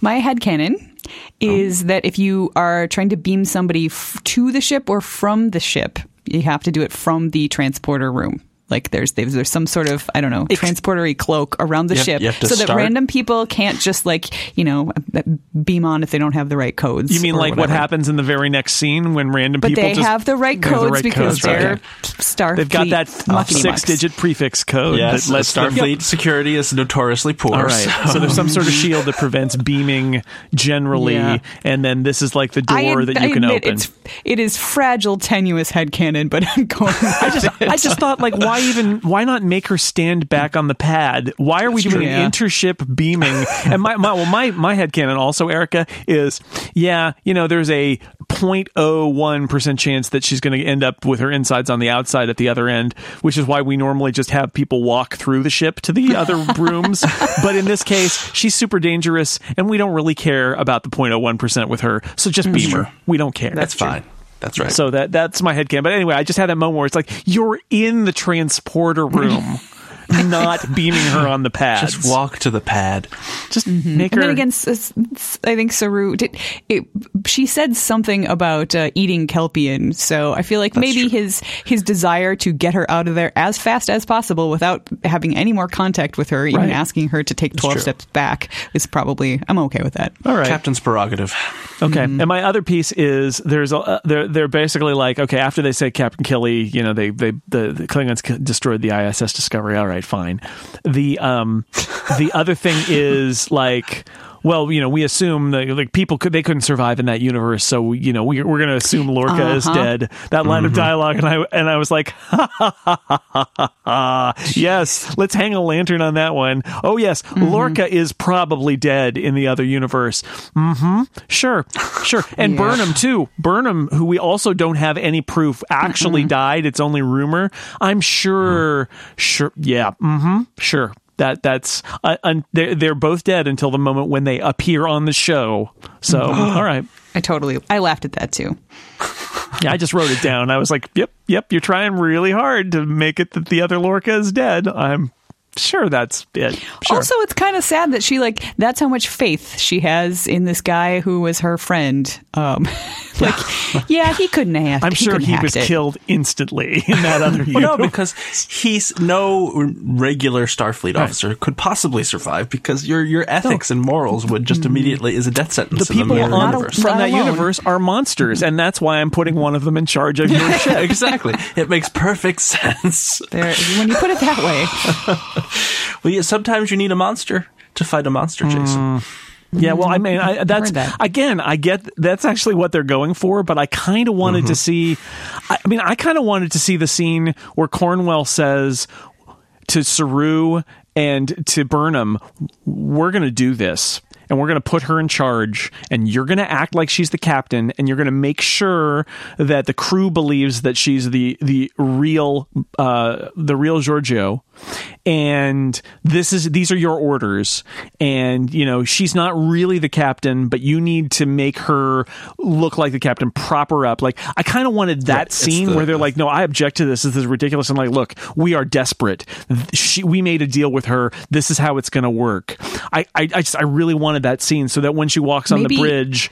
My headcanon is that if you are trying to beam somebody to the ship or from the ship, you have to do it from the transporter room. Like there's some sort of, I don't know, transportery cloak around the ship so that random people can't just like, you know, beam on if they don't have the right codes. You mean like whatever. What happens in the very next scene when random people just... But they have the right codes, because they're Starfleet. They've got that 6-digit prefix code. Yes, that lets Starfleet security is notoriously poor. All right. So there's some sort of shield that prevents beaming generally, and then this is like the door that you can open. It is fragile, tenuous headcanon, but I'm going I just thought, like, why not make her stand back on the pad? Why are we doing intership beaming? And my headcanon also, Erica, is, there's a 0.01% chance that she's going to end up with her insides on the outside at the other end, which is why we normally just have people walk through the ship to the other rooms. But in this case, she's super dangerous, and we don't really care about the 0.01% with her. So just beam her. We don't care. That's fine. That's right. So that's my headcanon. But anyway, I just had that moment where it's like, you're in the transporter room, not beaming her on the pad. Just walk to the pad. Just make her... And then again, I think Saru... She said something about eating Kelpian, so I feel like his desire to get her out of there as fast as possible without having any more contact with her, even asking her to take 12 steps back, is probably... I'm okay with that. All right. Captain's prerogative. Okay. And my other piece is, there's they're basically like, okay, after they say Captain Killy, you know, the Klingons destroyed the ISS Discovery. All right, fine. The other thing is like, well, you know, we assume that like they couldn't survive in that universe, so you know we're going to assume Lorca is dead. That line of dialogue, and I was like, ha, ha, ha, ha, ha, ha. Yes, let's hang a lantern on that one. Oh yes, Lorca is probably dead in the other universe. Sure. And Burnham too. Burnham, who we also don't have any proof actually died. It's only rumor. I'm sure. Yeah. Sure. That's they're both dead until the moment when they appear on the show. So all right, I laughed at that too. Yeah, I just wrote it down. I was like, yep, you're trying really hard to make it that the other Lorca is dead. I'm sure that's it. Sure. Also, it's kind of sad that she that's how much faith she has in this guy who was her friend. He couldn't have. I'm sure he was killed instantly in that other universe. Well, no, because he's no regular Starfleet officer could possibly survive, because your ethics and morals would just immediately is a death sentence. The people from that universe are monsters, and that's why I'm putting one of them in charge of your ship. Exactly, it makes perfect sense when you put it that way. Well, yeah, sometimes you need a monster to fight a monster, Jason. Yeah, well, I mean, that's actually what they're going for, but I kind of wanted to see, I kind of wanted to see the scene where Cornwell says to Saru and to Burnham, we're going to do this, and we're going to put her in charge, and you're going to act like she's the captain, and you're going to make sure that the crew believes that she's the real Georgiou. and these are your orders, and you know she's not really the captain, but you need to make her look like the captain, prop her up. Like I kind of wanted that scene where they're like, no, I object to this. This is ridiculous. And like, look, we are desperate. We made a deal with her. This is how it's going to work. I really wanted that scene so that when she walks on the bridge,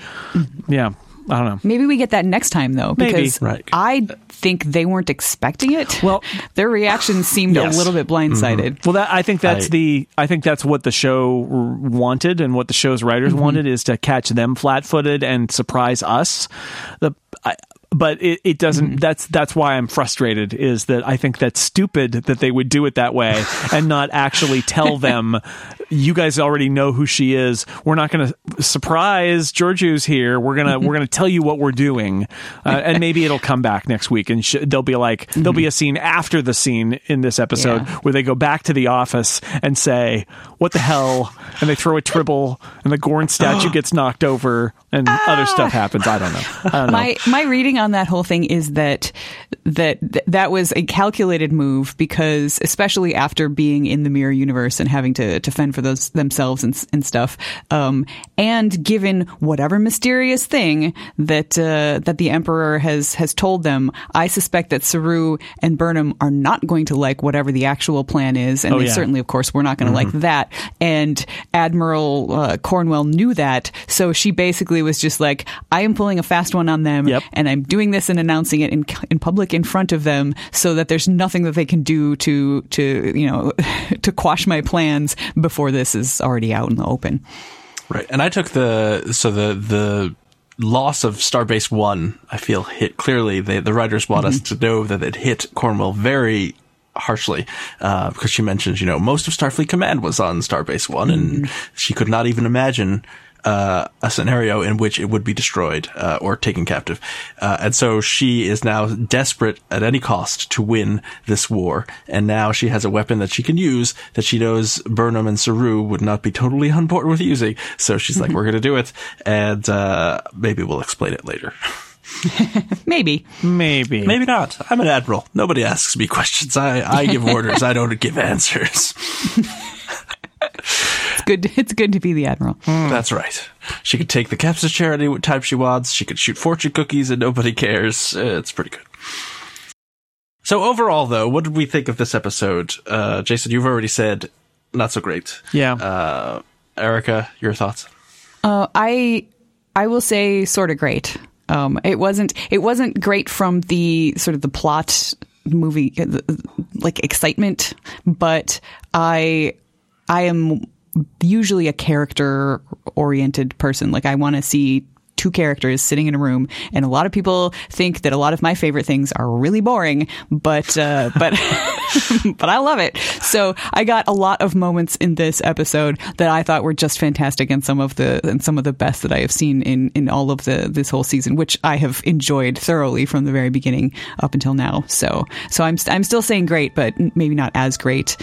yeah. I don't know. Maybe we get that next time, though, because right. I think they weren't expecting it. Well, their reaction seemed a little bit blindsided. Mm-hmm. Well, I think that's what the show wanted, and what the show's writers wanted is to catch them flat-footed and surprise us. But it doesn't. That's why I'm frustrated. Is that I think that's stupid that they would do it that way and not actually tell them. You guys already know who she is. We're not going to surprise Georgiou's here. We're gonna tell you what we're doing, and maybe it'll come back next week. And there'll be like there'll be a scene after the scene in this episode where they go back to the office and say what the hell, and they throw a tribble, and the Gorn statue gets knocked over, and other stuff happens. I don't know. My reading on that whole thing is that was a calculated move, because especially after being in the Mirror Universe and having to fend for themselves and stuff, and given whatever mysterious thing that the Emperor has told them, I suspect that Saru and Burnham are not going to like whatever the actual plan is, and they certainly, of course, were not going to like that. And Admiral Cornwell knew that, so she basically was just like, I am pulling a fast one on them, and I'm doing this and announcing it in public in front of them, so that there's nothing that they can do to quash my plans before this is already out in the open. Right. And I took the loss of Starbase One, I feel, hit clearly. The writers want us to know that it hit Cornwell very harshly, because she mentions, most of Starfleet Command was on Starbase One, and she could not even imagine a scenario in which it would be destroyed or taken captive. And so she is now desperate at any cost to win this war. And now she has a weapon that she can use that she knows Burnham and Saru would not be totally on board with using. So she's like, we're going to do it. And maybe we'll explain it later. Maybe not. I'm an admiral. Nobody asks me questions. I give orders. I don't give answers. It's good to be the admiral. That's right. She could take the caps to charity what time she wants. She could shoot fortune cookies and nobody cares. It's pretty good. So overall, though, what did we think of this episode? Jason, you've already said not so great. Yeah. Erica, your thoughts? I will say sort of great. It wasn't great from the sort of the plot movie like excitement, but I am usually a character-oriented person. Like, I want to see two characters sitting in a room, and a lot of people think that a lot of my favorite things are really boring, but but I love it. So I got a lot of moments in this episode that I thought were just fantastic, and some of the best that I have seen in all of this whole season, which I have enjoyed thoroughly from the very beginning up until now. So I'm still saying great, but maybe not as great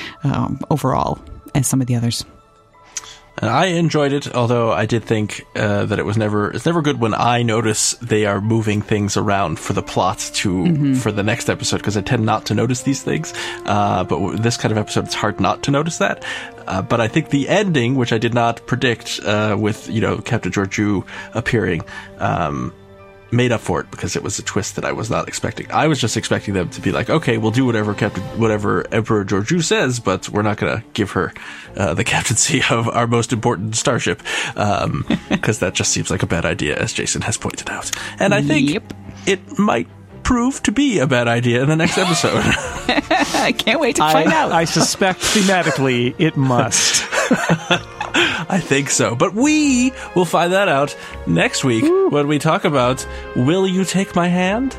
overall as some of the others. And I enjoyed it, although I did think that it's never good when I notice they are moving things around for the plot for the next episode, because I tend not to notice these things. But this kind of episode, it's hard not to notice that. But I think the ending, which I did not predict, with Captain Georgiou appearing, made up for it, because it was a twist that I was not expecting. I was just expecting them to be like, okay, we'll do whatever Emperor Georgiou says, but we're not going to give her the captaincy of our most important starship, because that just seems like a bad idea, as Jason has pointed out. And I think it might prove to be a bad idea in the next episode. I can't wait to find out. I suspect thematically it must. I think so. But we will find that out next week when we talk about Will You Take My Hand?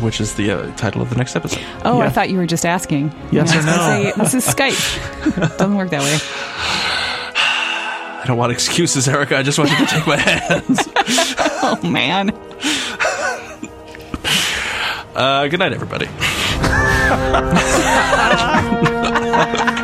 Which is the title of the next episode. Oh, yeah. I thought you were just asking. Yes or no? This is Skype. Doesn't work that way. I don't want excuses, Erica. I just want you to take my hands. Oh, man. Good night, everybody.